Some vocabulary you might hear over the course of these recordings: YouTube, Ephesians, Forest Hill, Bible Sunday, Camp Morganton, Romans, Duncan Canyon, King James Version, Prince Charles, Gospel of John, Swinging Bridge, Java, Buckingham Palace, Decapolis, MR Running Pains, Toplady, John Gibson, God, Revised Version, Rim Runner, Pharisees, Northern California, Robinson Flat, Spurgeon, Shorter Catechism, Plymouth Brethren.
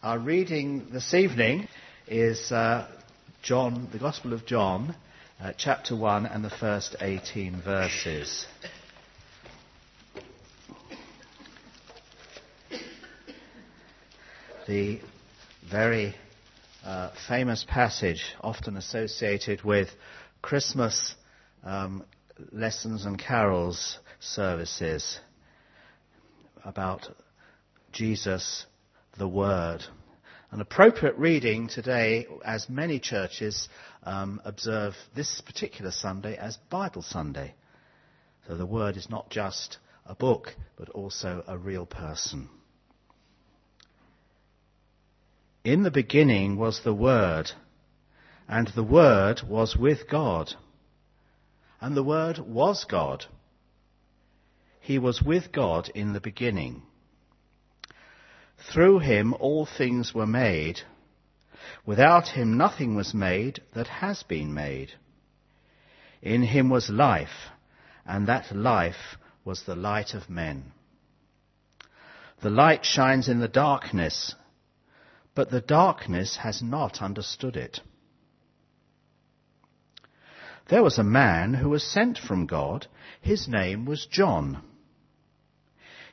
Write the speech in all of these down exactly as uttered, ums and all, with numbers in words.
Our reading this evening is uh, John, the Gospel of John, uh, chapter one and the first eighteen verses. The very uh, famous passage often associated with Christmas um, lessons and carols services about Jesus, the Word. An appropriate reading today, as many churches um, observe this particular Sunday as Bible Sunday. So the Word is not just a book, but also a real person. In the beginning was the Word, and the Word was with God, and the Word was God. He was with God in the beginning. Through him all things were made. Without him nothing was made that has been made. In him was life, and that life was the light of men. The light shines in the darkness, but the darkness has not understood it. There was a man who was sent from God. His name was John.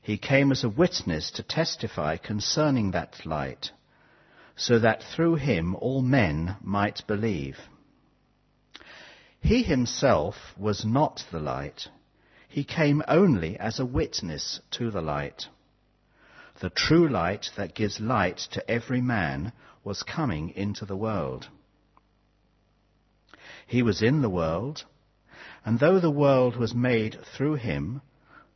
He came as a witness to testify concerning that light, so that through him all men might believe. He himself was not the light. He came only as a witness to the light. The true light that gives light to every man was coming into the world. He was in the world, and though the world was made through him,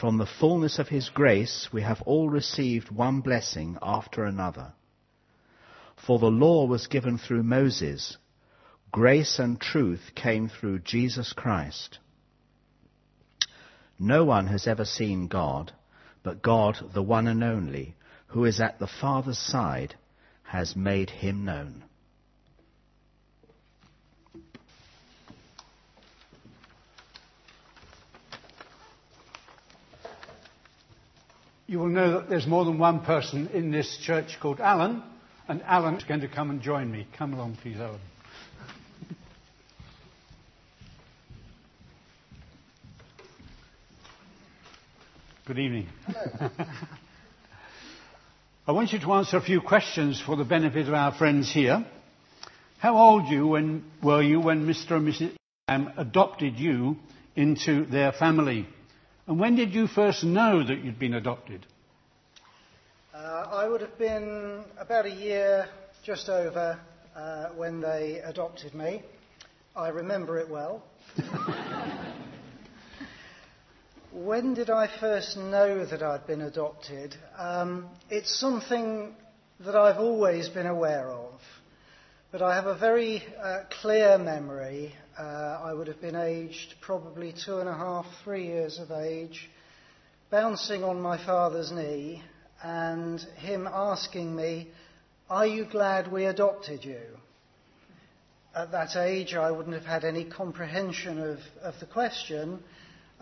From the fullness of his grace we have all received one blessing after another. For the law was given through Moses. Grace and truth came through Jesus Christ. No one has ever seen God, but God, the one and only, who is at the Father's side, has made him known." You will know that there's more than one person in this church called Alan, and Alan is going to come and join me. Come along, please, Alan. Good evening. Hello. I want you to answer a few questions for the benefit of our friends here. How old you when, were you when Mister and Missus Graham adopted you into their family? And when did you first know that you'd been adopted? Uh, I would have been about a year, just over, uh, when they adopted me. I remember it well. When did I first know that I'd been adopted? Um, it's something that I've always been aware of. But I have a very uh, clear memory. Uh, I would have been aged probably two and a half, three years of age, bouncing on my father's knee and him asking me, "Are you glad we adopted you?" At that age, I wouldn't have had any comprehension of, of the question,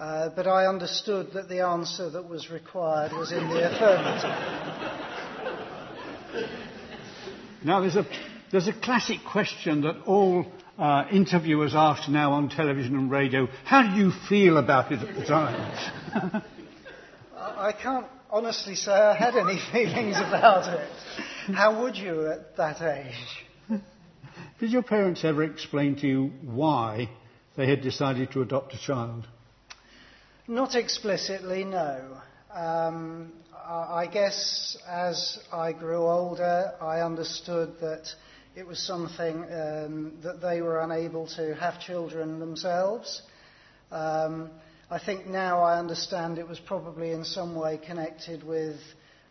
uh, but I understood that the answer that was required was in the affirmative. Now, there's a, there's a classic question that all Uh, interviewers asked now on television and radio, how do you feel about it at the time? I can't honestly say I had any feelings about it. How would you at that age? Did your parents ever explain to you why they had decided to adopt a child? Not explicitly, no. Um, I guess as I grew older, I understood that it was something um, that they were unable to have children themselves. Um, I think now I understand it was probably in some way connected with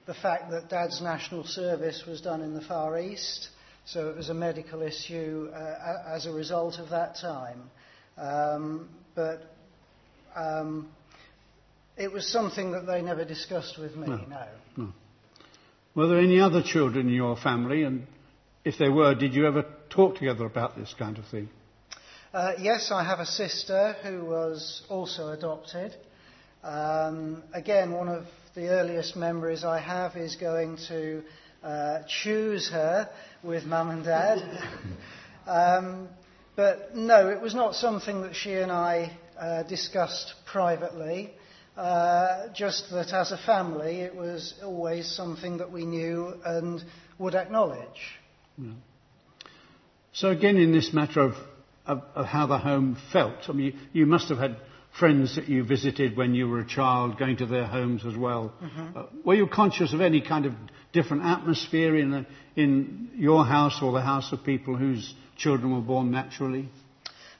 the fact that Dad's national service was done in the Far East, so it was a medical issue uh, as a result of that time. Um, but um, it was something that they never discussed with me, no. no. no. Were there any other children in your family? And if there were, did you ever talk together about this kind of thing? Uh, yes, I have a sister who was also adopted. Um, again, one of the earliest memories I have is going to uh, choose her with Mum and Dad. um, but no, it was not something that she and I uh, discussed privately, uh, just that as a family it was always something that we knew and would acknowledge. Yeah. So again, in this matter of, of, of how the home felt, I mean, you, you must have had friends that you visited when you were a child, going to their homes as well. Mm-hmm. Uh, were you conscious of any kind of different atmosphere in the, in your house or the house of people whose children were born naturally?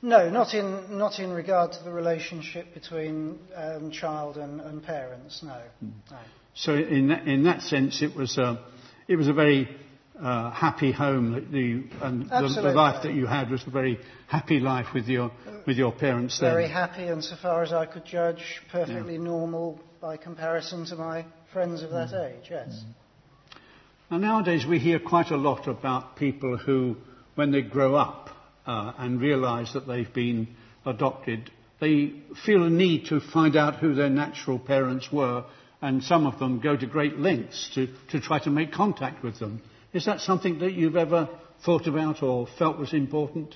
No, not in not in regard to the relationship between um, child and, and parents. No. Mm. no. So in that, in that sense, it was a, it was a very Uh, happy home that you, and the, the life that you had was a very happy life with your with your parents then. Very happy, and so far as I could judge, perfectly yeah. normal by comparison to my friends of that mm. age. Yes. Mm. And nowadays we hear quite a lot about people who, when they grow up uh, and realise that they've been adopted, they feel a need to find out who their natural parents were, and some of them go to great lengths to, to try to make contact with them. Is that something that you've ever thought about or felt was important?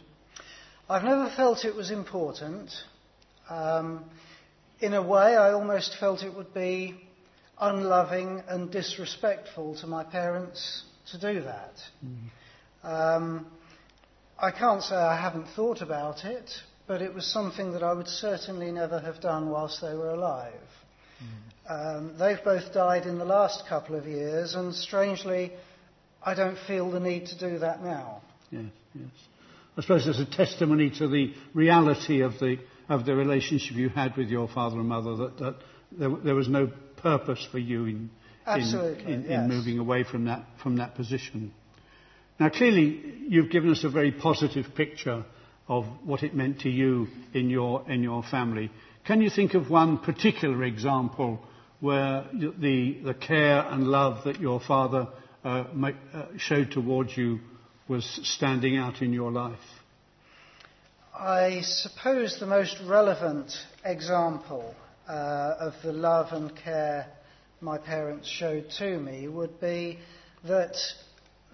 I've never felt it was important. Um, in a way, I almost felt it would be unloving and disrespectful to my parents to do that. Mm. Um, I can't say I haven't thought about it, but it was something that I would certainly never have done whilst they were alive. Mm. Um, they've both died in the last couple of years, and strangely, I don't feel the need to do that now. Yes, yes. I suppose there's a testimony to the reality of the of the relationship you had with your father and mother, that, that there, there was no purpose for you in Absolutely, in, in, yes. in moving away from that from that position. Now, clearly, you've given us a very positive picture of what it meant to you in your in your family. Can you think of one particular example where the the care and love that your father Uh, my, uh, showed towards you was standing out in your life? I suppose the most relevant example uh, of the love and care my parents showed to me would be that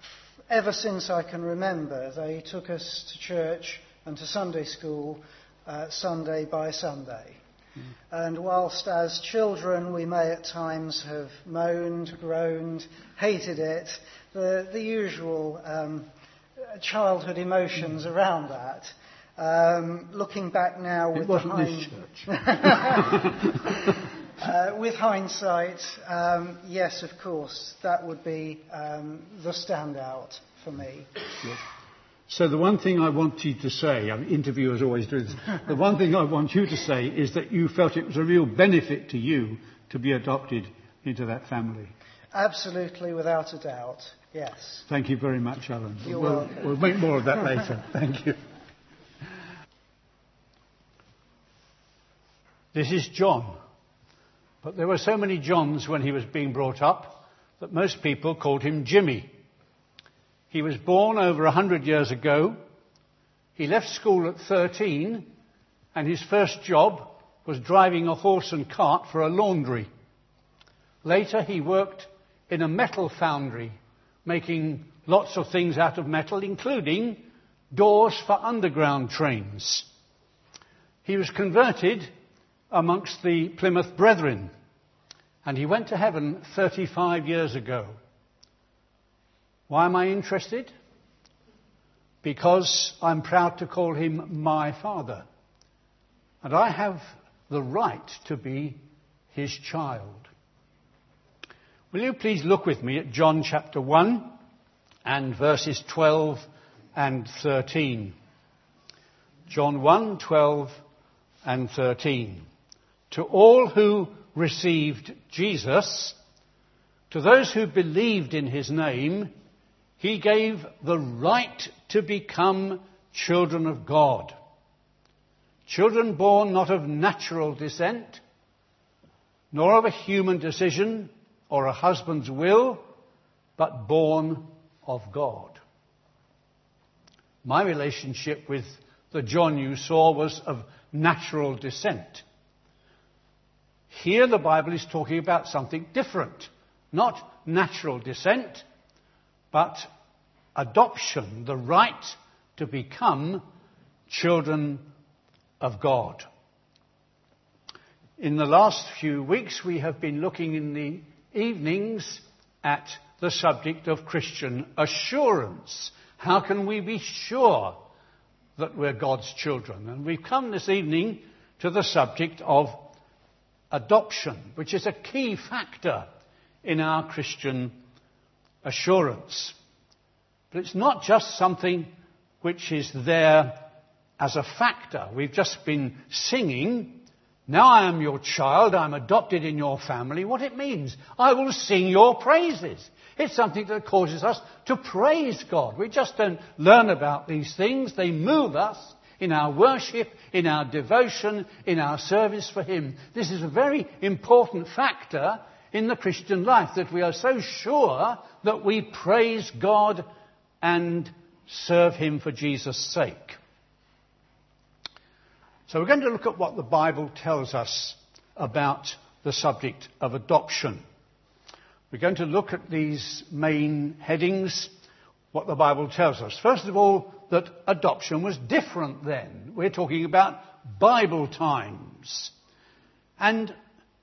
f- ever since I can remember, they took us to church and to Sunday school uh, Sunday by Sunday. Mm. And whilst as children we may at times have moaned, groaned, hated it, the, the usual um, childhood emotions mm. around that, um, looking back now with, the hind- uh, with hindsight, um, yes, of course, that would be um, the standout for me. Yes. So the one thing I want you to say, I mean, interviewers always do this, the one thing I want you to say is that you felt it was a real benefit to you to be adopted into that family. Absolutely, without a doubt, yes. Thank you very much, Alan. You're we'll, welcome. We'll make more of that later. Thank you. This is John. But there were so many Johns when he was being brought up that most people called him Jimmy. He was born over one hundred years ago. He left school at thirteen, and his first job was driving a horse and cart for a laundry. Later, he worked in a metal foundry, making lots of things out of metal, including doors for underground trains. He was converted amongst the Plymouth Brethren, and he went to heaven thirty-five years ago. Why am I interested? Because I'm proud to call him my father. And I have the right to be his child. Will you please look with me at John chapter one and verses twelve and thirteen. John one, twelve and thirteen. To all who received Jesus, to those who believed in his name, he gave the right to become children of God. Children born not of natural descent, nor of a human decision or a husband's will, but born of God. My relationship with the John you saw was of natural descent. Here the Bible is talking about something different. Not natural descent, but adoption, the right to become children of God. In the last few weeks, we have been looking in the evenings at the subject of Christian assurance. How can we be sure that we're God's children? And we've come this evening to the subject of adoption, which is a key factor in our Christian assurance. But it's not just something which is there as a factor. We've just been singing, now I am your child, I'm adopted in your family. What it means, I will sing your praises. It's something that causes us to praise God. We just don't learn about these things. They move us in our worship, in our devotion, in our service for him. This is a very important factor in the Christian life, that we are so sure that we praise God and serve him for Jesus' sake. So we're going to look at what the Bible tells us about the subject of adoption. We're going to look at these main headings, what the Bible tells us. First of all, that adoption was different then. We're talking about Bible times. And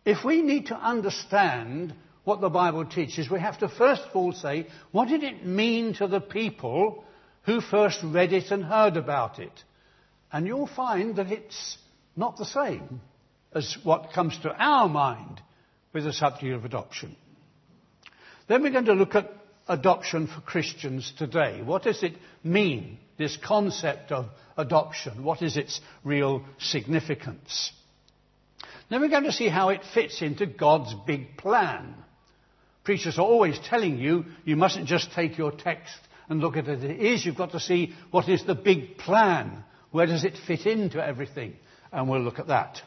if we need to understand what the Bible teaches, we have to first of all say, what did it mean to the people who first read it and heard about it? And you'll find that it's not the same as what comes to our mind with the subject of adoption. Then we're going to look at adoption for Christians today. What does it mean, this concept of adoption? What is its real significance? Then we're going to see how it fits into God's big plan. Preachers are always telling you, you mustn't just take your text and look at it as it is. You've got to see what is the big plan. Where does it fit into everything? And we'll look at that.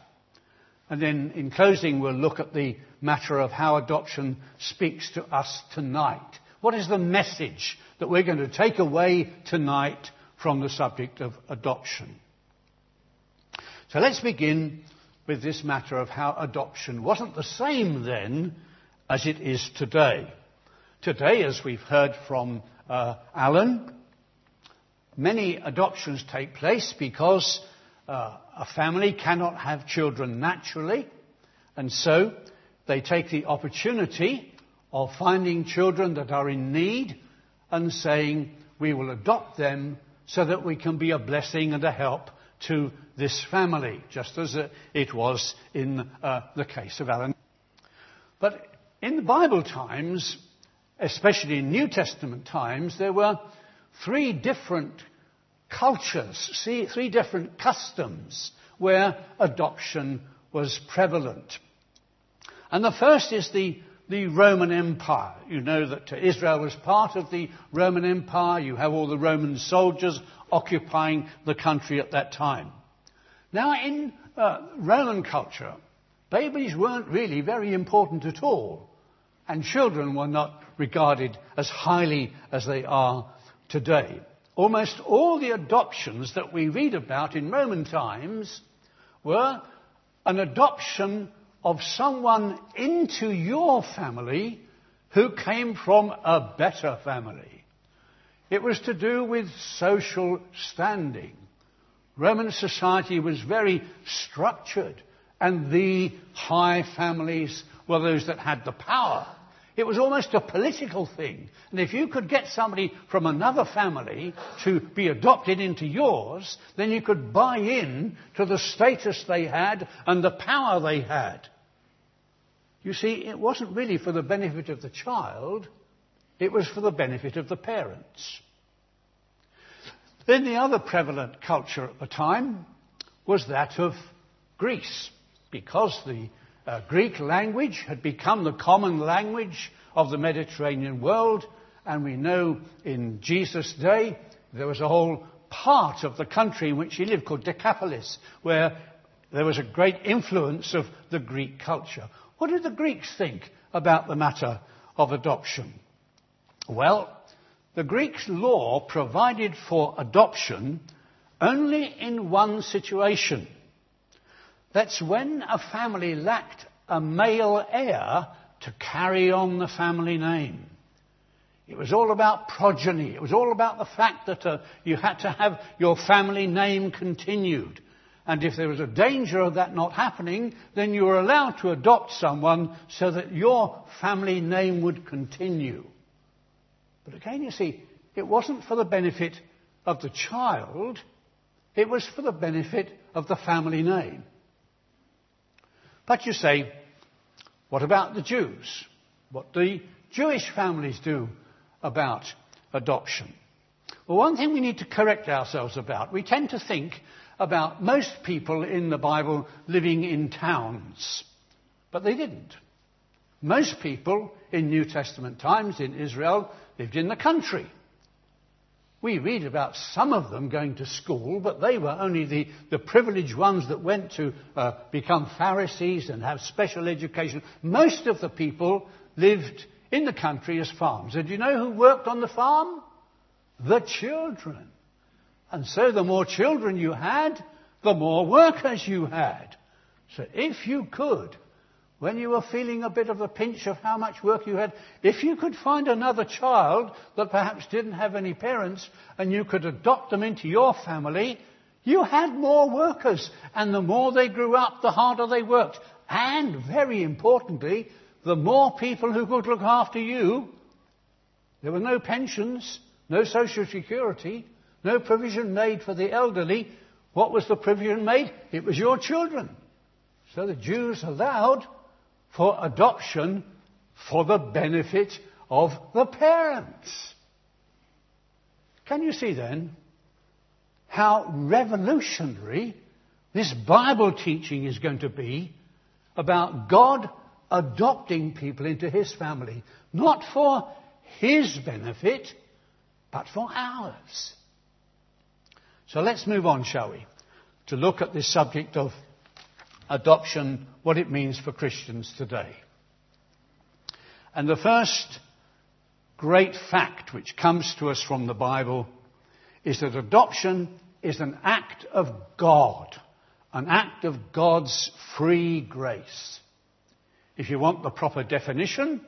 And then in closing, we'll look at the matter of how adoption speaks to us tonight. What is the message that we're going to take away tonight from the subject of adoption? So let's begin with this matter of how adoption wasn't the same then as it is today. Today, as we've heard from uh, Alan, many adoptions take place because uh, a family cannot have children naturally, and so they take the opportunity of finding children that are in need and saying, we will adopt them so that we can be a blessing and a help to this family, just as it was in uh, the case of Alan. But in the Bible times, especially in New Testament times, there were three different cultures, see, three different customs where adoption was prevalent. And the first is the the Roman Empire. You know that Israel was part of the Roman Empire. You have all the Roman soldiers occupying the country at that time. Now, in uh, Roman culture, babies weren't really very important at all, and children were not regarded as highly as they are today. Almost all the adoptions that we read about in Roman times were an adoption of someone into your family who came from a better family. It was to do with social standing. Roman society was very structured, and the high families were those that had the power. It was almost a political thing. And if you could get somebody from another family to be adopted into yours, then you could buy in to the status they had and the power they had. You see, it wasn't really for the benefit of the child. It was for the benefit of the parents. Then the other prevalent culture at the time was that of Greece, because the Uh, Greek language had become the common language of the Mediterranean world, and we know in Jesus' day there was a whole part of the country in which he lived called Decapolis, where there was a great influence of the Greek culture. What did the Greeks think about the matter of adoption? Well, the Greek law provided for adoption only in one situation. That's when a family lacked a male heir to carry on the family name. It was all about progeny. It was all about the fact that uh, you had to have your family name continued. And if there was a danger of that not happening, then you were allowed to adopt someone so that your family name would continue. But again, you see, it wasn't for the benefit of the child. It was for the benefit of the family name. But you say, what about the Jews? What do Jewish families do about adoption? Well, one thing we need to correct ourselves about, we tend to think about most people in the Bible living in towns, but they didn't. Most people in New Testament times in Israel lived in the country. We read about some of them going to school, but they were only the, the privileged ones that went to uh, become Pharisees and have special education. Most of the people lived in the country as farms. And do you know who worked on the farm? The children. And so the more children you had, the more workers you had. So if you could, when you were feeling a bit of the pinch of how much work you had, if you could find another child that perhaps didn't have any parents and you could adopt them into your family, you had more workers. And the more they grew up, the harder they worked. And very importantly, the more people who could look after you. There were no pensions, no social security, no provision made for the elderly. What was the provision made? It was your children. So the Jews allowed for adoption for the benefit of the parents. Can you see then how revolutionary this Bible teaching is going to be about God adopting people into his family, not for his benefit, but for ours? So let's move on, shall we, to look at this subject of adoption, what it means for Christians today. And the first great fact which comes to us from the Bible is that adoption is an act of God, an act of God's free grace. If you want the proper definition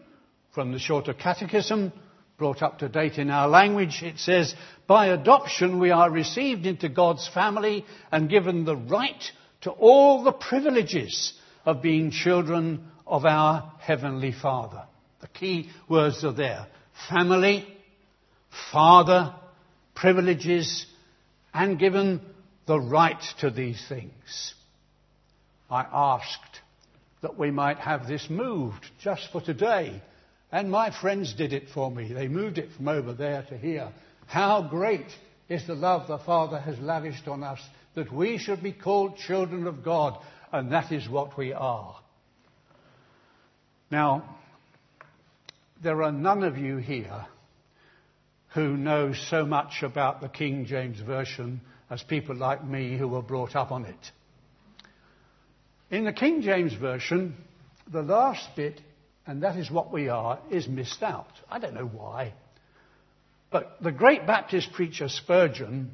from the Shorter Catechism, brought up to date in our language, it says, by adoption we are received into God's family and given the right to all the privileges of being children of our Heavenly Father. The key words are there. Family, Father, privileges, and given the right to these things. I asked that we might have this moved just for today, and my friends did it for me. They moved it from over there to here. How great is the love the Father has lavished on us, that we should be called children of God, and that is what we are. Now, there are none of you here who know so much about the King James Version as people like me who were brought up on it. In the King James Version, the last bit, and that is what we are, is missed out. I don't know why. But the great Baptist preacher Spurgeon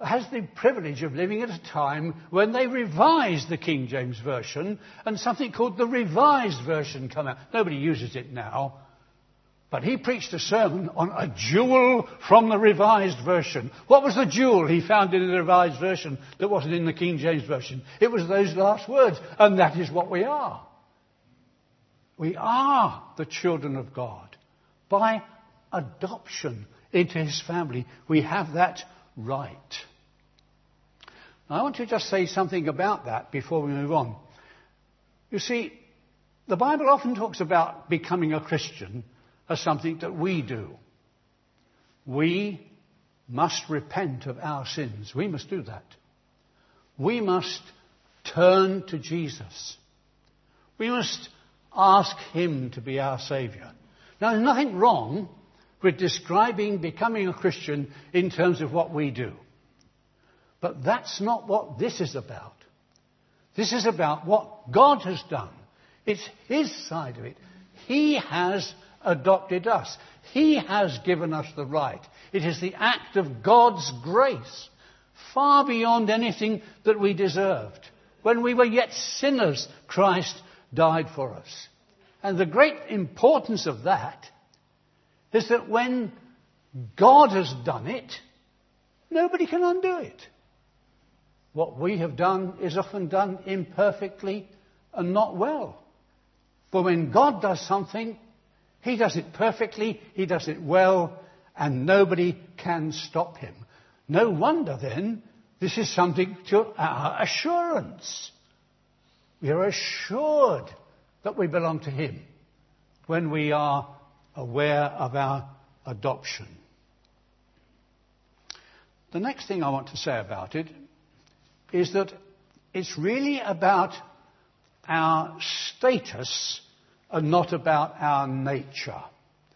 has the privilege of living at a time when they revised the King James Version, and something called the Revised Version came out. Nobody uses it now. But he preached a sermon on a jewel from the Revised Version. What was the jewel he found in the Revised Version that wasn't in the King James Version? It was those last words, and that is what we are. We are the children of God. By adoption into his family, we have that right. Now, I want to just say something about that before we move on. You see, the Bible often talks about becoming a Christian as something that we do. We must repent of our sins. We must do that. We must turn to Jesus. We must ask him to be our Saviour. Now, there's nothing wrong with describing becoming a Christian in terms of what we do. But that's not what this is about. This is about what God has done. It's his side of it. He has adopted us. He has given us the right. It is the act of God's grace, far beyond anything that we deserved. When we were yet sinners, Christ died for us. And the great importance of that is that when God has done it, nobody can undo it. What we have done is often done imperfectly and not well. But when God does something, he does it perfectly, he does it well, and nobody can stop him. No wonder then, this is something to our assurance. We are assured that we belong to him when we are aware of our adoption. The next thing I want to say about it is that it's really about our status and not about our nature.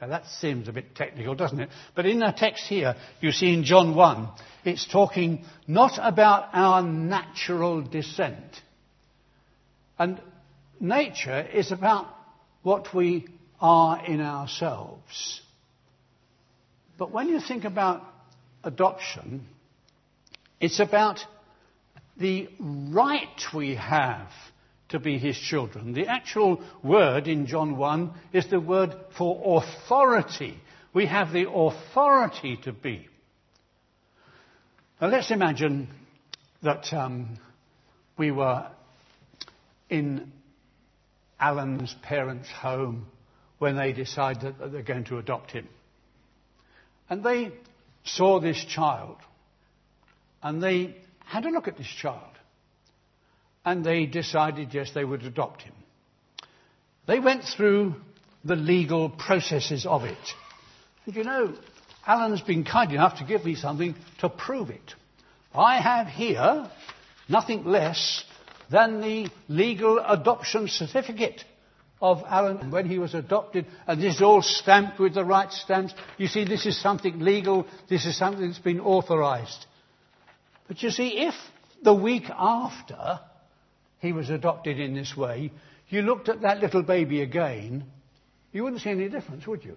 Now, that seems a bit technical, doesn't it? But in the text here, you see in John one, it's talking not about our natural descent. And nature is about what we are in ourselves. But when you think about adoption, it's about the right we have to be his children. The actual word in John one is the word for authority. We have the authority to be. Now, let's imagine that um, we were in Alan's parents' home when they decided that they're going to adopt him. And they saw this child, and they had a look at this child, and they decided, yes, they would adopt him. They went through the legal processes of it. And you know, Alan's been kind enough to give me something to prove it. I have here nothing less than the legal adoption certificate of Alan when he was adopted. And this is all stamped with the right stamps. You see, this is something legal. This is something that's been authorised. But you see, if the week after he was adopted in this way, you looked at that little baby again, you wouldn't see any difference, would you?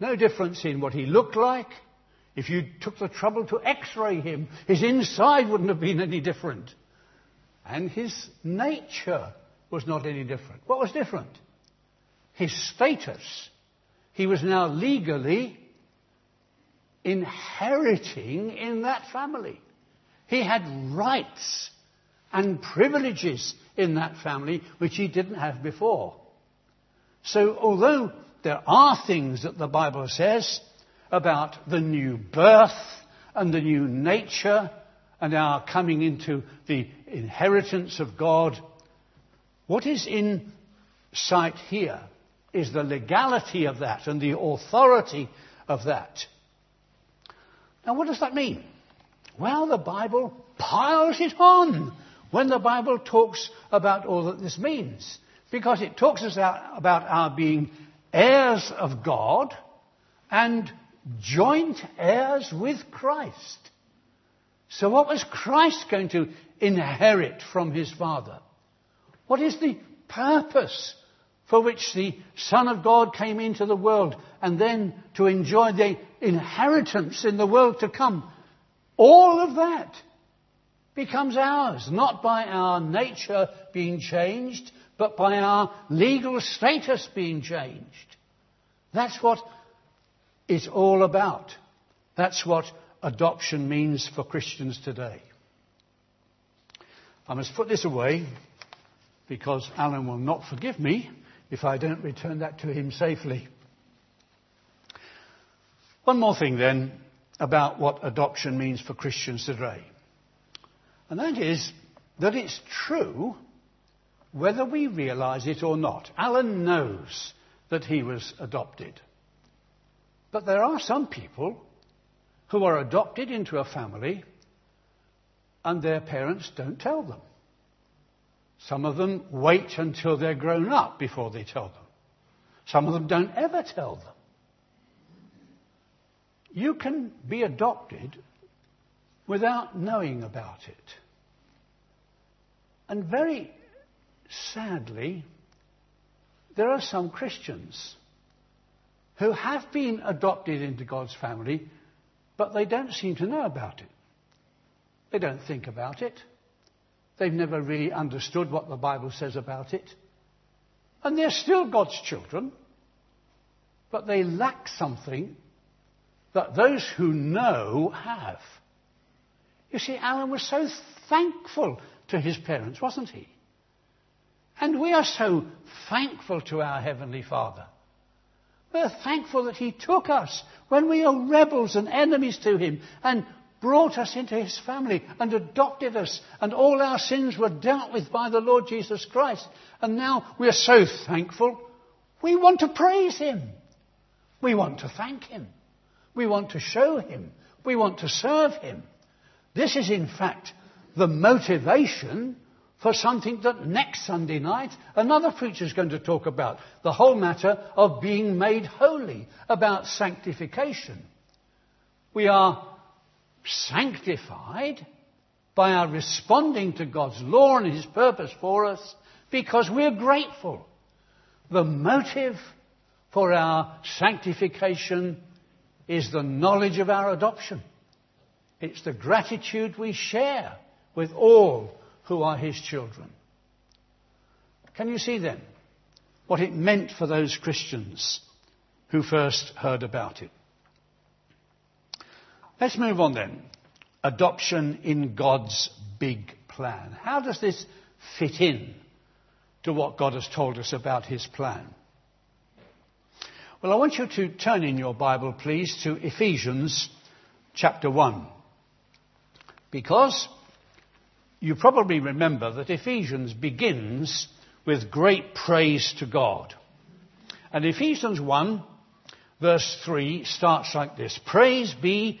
No difference in what he looked like. If you took the trouble to x-ray him, his inside wouldn't have been any different. And his nature was not any different. What was different? His status. He was now legally inheriting in that family. He had rights and privileges in that family which he didn't have before. So although there are things that the Bible says about the new birth and the new nature and our coming into the inheritance of God, what is in sight here is the legality of that and the authority of that. Now, what does that mean? Well, the Bible piles it on when the Bible talks about all that this means, because it talks about our being heirs of God and joint heirs with Christ. So what was Christ going to inherit from his Father? What is the purpose for which the Son of God came into the world and then to enjoy the inheritance in the world to come? All of that becomes ours, not by our nature being changed, but by our legal status being changed. That's what it's all about. That's what adoption means for Christians today. I must put this away because Alan will not forgive me if I don't return that to him safely. One more thing then about what adoption means for Christians today. And that is that it's true whether we realise it or not. Alan knows that he was adopted. But there are some people who are adopted into a family and their parents don't tell them. Some of them wait until they're grown up before they tell them. Some of them don't ever tell them. You can be adopted without knowing about it. And very sadly, there are some Christians who have been adopted into God's family, but they don't seem to know about it. They don't think about it. They've never really understood what the Bible says about it. And they're still God's children, but they lack something that those who know have. You see, Alan was so thankful to his parents, wasn't he? And we are so thankful to our Heavenly Father. We're thankful that he took us when we are rebels and enemies to him and brought us into his family and adopted us, and all our sins were dealt with by the Lord Jesus Christ. And now we are so thankful, we want to praise him. We want to thank him. We want to show him. We want to serve him. This is, in fact, the motivation for something that next Sunday night another preacher is going to talk about, the whole matter of being made holy, about sanctification. We are sanctified by our responding to God's law and his purpose for us because we're grateful. The motive for our sanctification is the knowledge of our adoption. It's the gratitude we share with all who are his children. Can you see then what it meant for those Christians who first heard about it? Let's move on then. Adoption in God's big plan. How does this fit in to what God has told us about his plan? Well, I want you to turn in your Bible, please, to Ephesians chapter one. Because you probably remember that Ephesians begins with great praise to God. And Ephesians one, verse three, starts like this. Praise be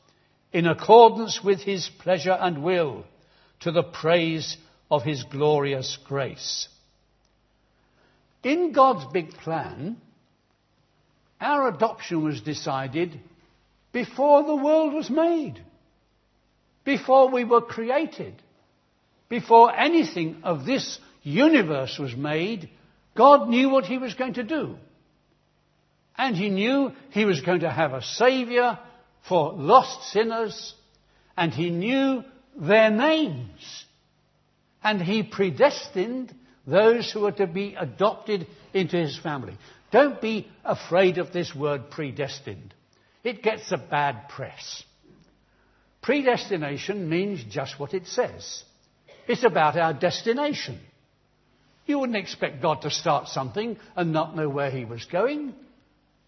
in accordance with his pleasure and will, to the praise of his glorious grace. In God's big plan, our adoption was decided before the world was made, before we were created, before anything of this universe was made. God knew what he was going to do. And he knew he was going to have a saviour for lost sinners. And he knew their names. And he predestined those who were to be adopted into his family. Don't be afraid of this word predestined. It gets a bad press. Predestination means just what it says. It's about our destination. You wouldn't expect God to start something and not know where he was going.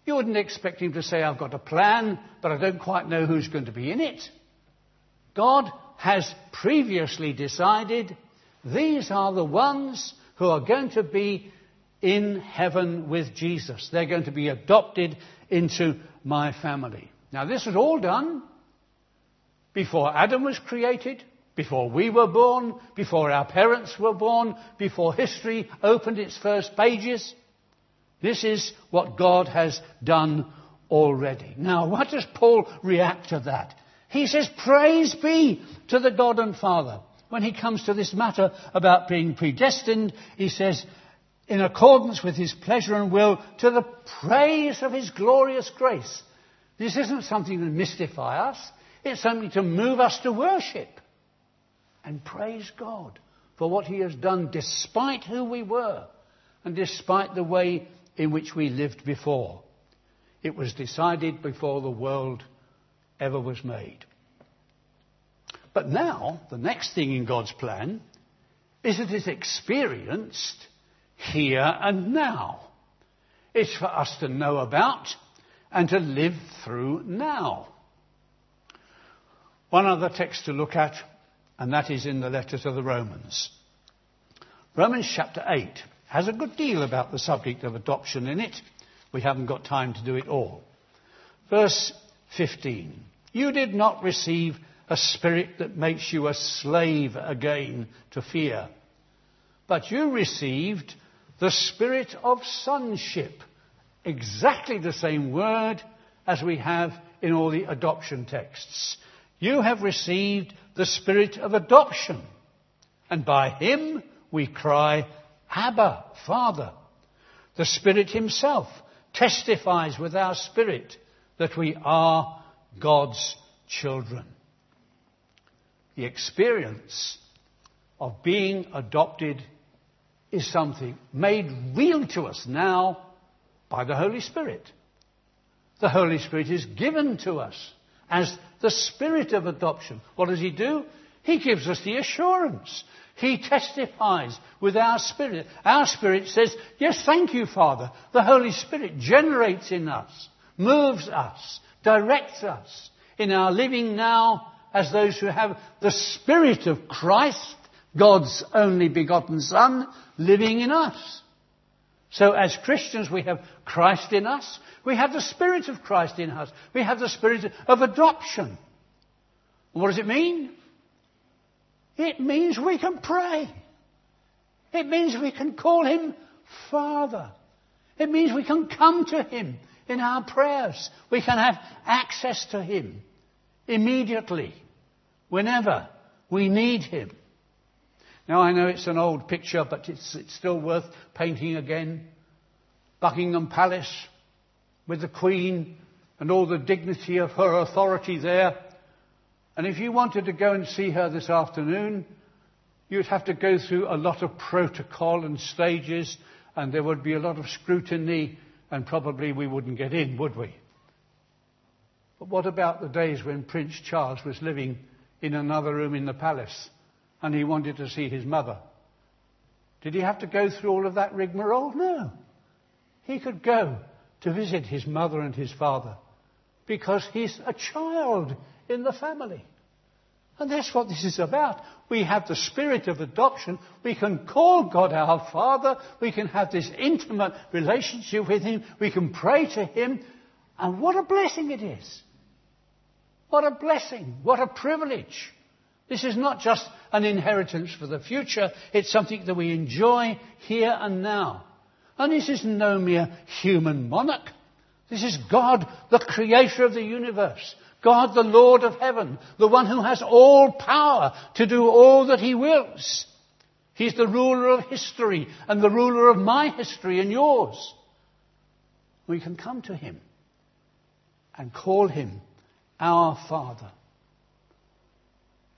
You wouldn't expect him to say, I've got a plan, but I don't quite know who's going to be in it. God has previously decided these are the ones who are going to be in heaven with Jesus. They're going to be adopted into my family. Now, this was all done before Adam was created, before we were born, before our parents were born, before history opened its first pages. This is what God has done already. Now, what does Paul react to that? He says, praise be to the God and Father. When he comes to this matter about being predestined, he says, in accordance with his pleasure and will, to the praise of his glorious grace. This isn't something to mystify us. It's something to move us to worship and praise God for what he has done, despite who we were and despite the way in which we lived before. It was decided before the world ever was made. But now, the next thing in God's plan is that it's experienced here and now. It's for us to know about and to live through now. One other text to look at, and that is in the letter to the Romans. Romans chapter eight has a good deal about the subject of adoption in it. We haven't got time to do it all. Verse fifteen. You did not receive a spirit that makes you a slave again to fear, but you received the spirit of sonship. Exactly the same word as we have in all the adoption texts. You have received the spirit of adoption, and by him we cry, Abba, Father. The Spirit himself testifies with our spirit that we are God's children. The experience of being adopted is something made real to us now by the Holy Spirit. The Holy Spirit is given to us as the Spirit of adoption. What does he do? He gives us the assurance. He testifies with our spirit. Our spirit says, yes, thank you, Father. The Holy Spirit generates in us, moves us, directs us in our living now as those who have the Spirit of Christ, God's only begotten Son, living in us. So as Christians, we have Christ in us. We have the Spirit of Christ in us. We have the Spirit of adoption. What does it mean? It means we can pray. It means we can call him Father. It means we can come to him in our prayers. We can have access to him immediately, whenever we need him. Now, I know it's an old picture, but it's, it's still worth painting again. Buckingham Palace with the Queen and all the dignity of her authority there. And if you wanted to go and see her this afternoon, you'd have to go through a lot of protocol and stages, and there would be a lot of scrutiny, and probably we wouldn't get in, would we? But what about the days when Prince Charles was living in another room in the palace and he wanted to see his mother? Did he have to go through all of that rigmarole? No. He could go to visit his mother and his father because he's a child in the family. And that's what this is about. We have the spirit of adoption. We can call God our Father. We can have this intimate relationship with him. We can pray to him. And what a blessing it is. What a blessing. What a privilege. This is not just an inheritance for the future. It's something that we enjoy here and now. And this is no mere human monarch. This is God, the creator of the universe. God, the Lord of heaven, the one who has all power to do all that he wills. He's the ruler of history and the ruler of my history and yours. We can come to him and call him our Father.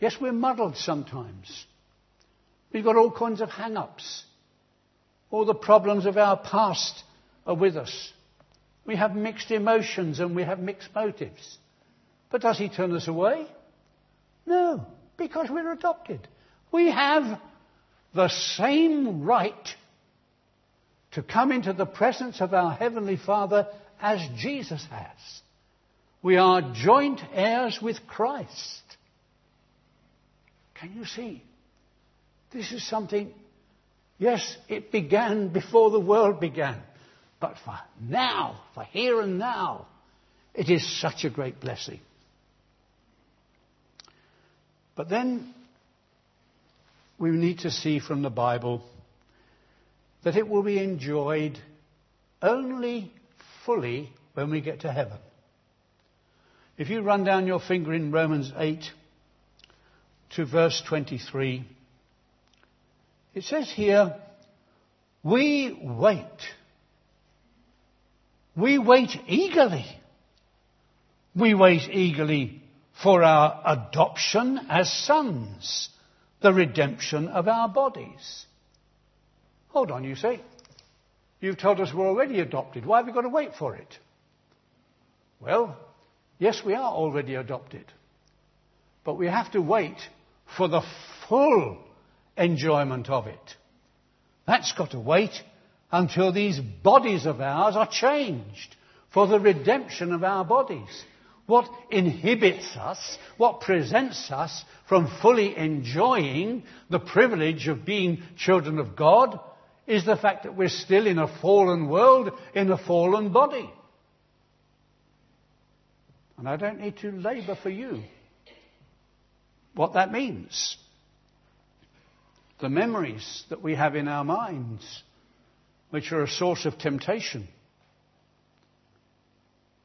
Yes, we're muddled sometimes. We've got all kinds of hang-ups. All the problems of our past are with us. We have mixed emotions and we have mixed motives. But does he turn us away? No, because we're adopted. We have the same right to come into the presence of our Heavenly Father as Jesus has. We are joint heirs with Christ. Can you see? This is something, yes, it began before the world began. But for now, for here and now, it is such a great blessing. But then we need to see from the Bible that it will be enjoyed only fully when we get to heaven. If you run down your finger in Romans eight to verse twenty-three, it says here, We wait. We wait eagerly. We wait eagerly for our adoption as sons, the redemption of our bodies. Hold on, you say. You've told us we're already adopted. Why have we got to wait for it? Well, yes, we are already adopted. But we have to wait for the full enjoyment of it. That's got to wait until these bodies of ours are changed for the redemption of our bodies. What inhibits us, what prevents us from fully enjoying the privilege of being children of God is the fact that we're still in a fallen world, in a fallen body. And I don't need to labour for you what that means. The memories that we have in our minds, which are a source of temptation.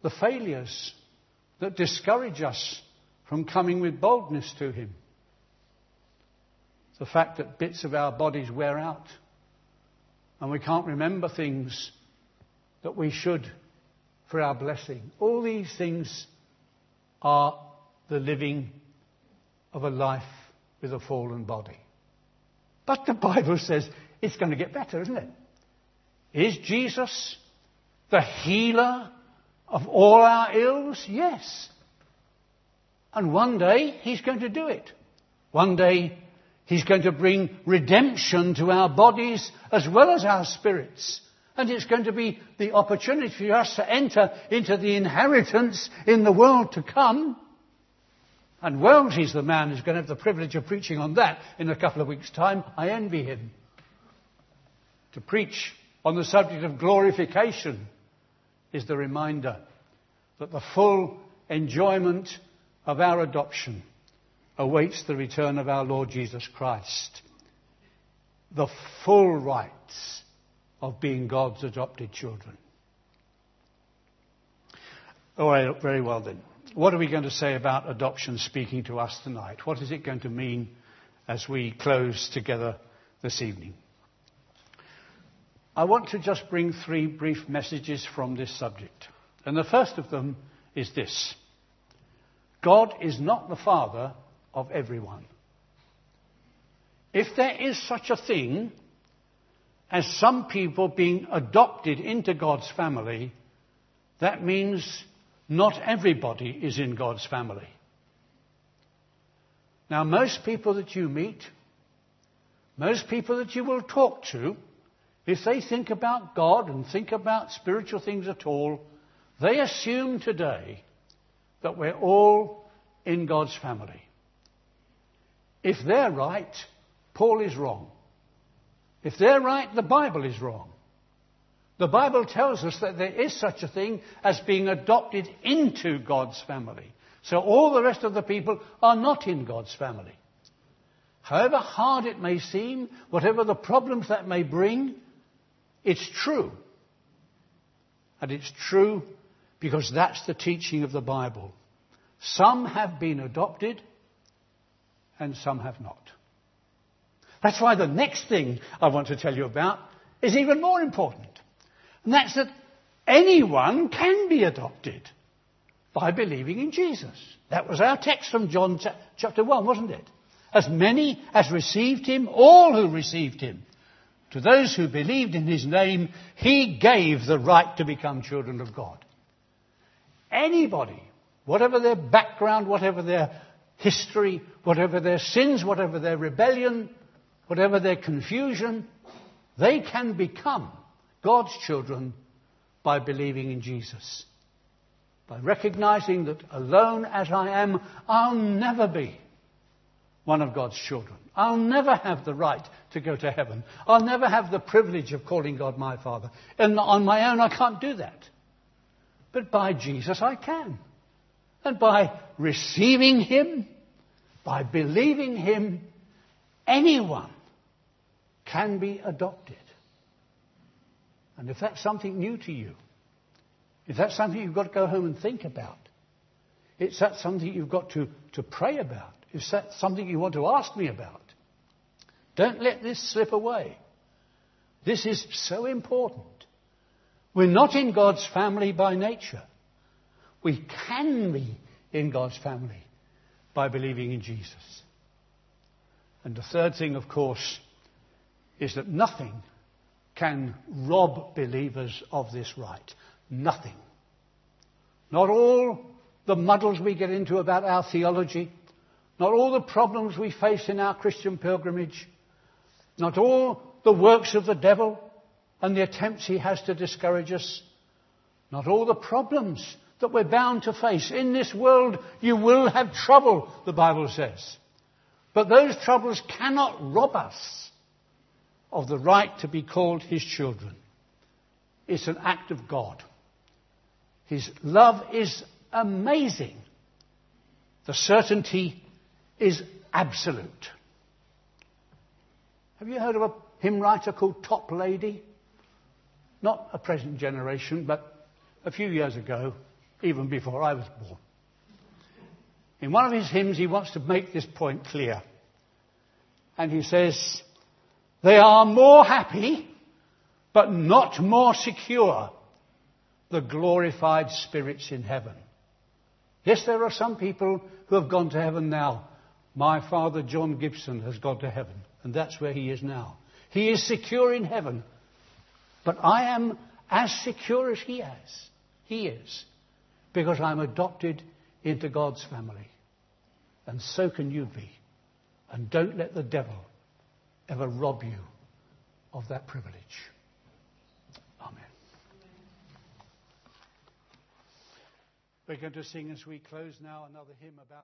The failures that discourage us from coming with boldness to Him. The fact that bits of our bodies wear out and we can't remember things that we should for our blessing. All these things are the living of a life with a fallen body. But the Bible says it's going to get better, isn't it? Is Jesus the healer of all our ills? Yes. And one day He's going to do it. One day He's going to bring redemption to our bodies as well as our spirits. And it's going to be the opportunity for us to enter into the inheritance in the world to come. And Wellesley's the man who's going to have the privilege of preaching on that in a couple of weeks' time. I envy him. To preach on the subject of glorification is the reminder that the full enjoyment of our adoption awaits the return of our Lord Jesus Christ. The full rights of being God's adopted children. All right, very well then. What are we going to say about adoption speaking to us tonight? What is it going to mean as we close together this evening? I want to just bring three brief messages from this subject. And the first of them is this. God is not the Father of everyone. If there is such a thing as some people being adopted into God's family, that means not everybody is in God's family. Now, most people that you meet, most people that you will talk to, if they think about God and think about spiritual things at all, they assume today that we're all in God's family. If they're right, Paul is wrong. If they're right, the Bible is wrong. The Bible tells us that there is such a thing as being adopted into God's family. So all the rest of the people are not in God's family. However hard it may seem, whatever the problems that may bring, it's true. And it's true because that's the teaching of the Bible. Some have been adopted and some have not. That's why the next thing I want to tell you about is even more important. And that's that anyone can be adopted by believing in Jesus. That was our text from John chapter one, wasn't it? As many as received Him, all who received Him, to those who believed in His name, He gave the right to become children of God. Anybody, whatever their background, whatever their history, whatever their sins, whatever their rebellion, whatever their confusion, they can become God's children by believing in Jesus. By recognizing that alone as I am, I'll never be one of God's children. I'll never have the right to go to heaven. I'll never have the privilege of calling God my Father. And on my own, I can't do that. But by Jesus, I can. And by receiving Him, by believing Him, anyone can be adopted. And if that's something new to you, if that's something you've got to go home and think about, if that's something you've got to, to pray about, if that's something you want to ask me about, don't let this slip away. This is so important. We're not in God's family by nature. We can be in God's family by believing in Jesus. And the third thing, of course, is that nothing can rob believers of this right. Nothing. Not all the muddles we get into about our theology, not all the problems we face in our Christian pilgrimage, not all the works of the devil and the attempts he has to discourage us, not all the problems that we're bound to face. In this world you will have trouble, the Bible says. But those troubles cannot rob us of the right to be called his children. It's an act of God. His love is amazing. The certainty is absolute. Have you heard of a hymn writer called Toplady? Not a present generation, but a few years ago, even before I was born. In one of his hymns, he wants to make this point clear. And he says, "They are more happy, but not more secure, the glorified spirits in heaven." Yes, there are some people who have gone to heaven now. My father, John Gibson, has gone to heaven, and that's where he is now. He is secure in heaven, but I am as secure as he is. He is, because I'm adopted into God's family. And so can you be. And don't let the devil ever rob you of that privilege. Amen. We're going to sing as we close now another hymn about...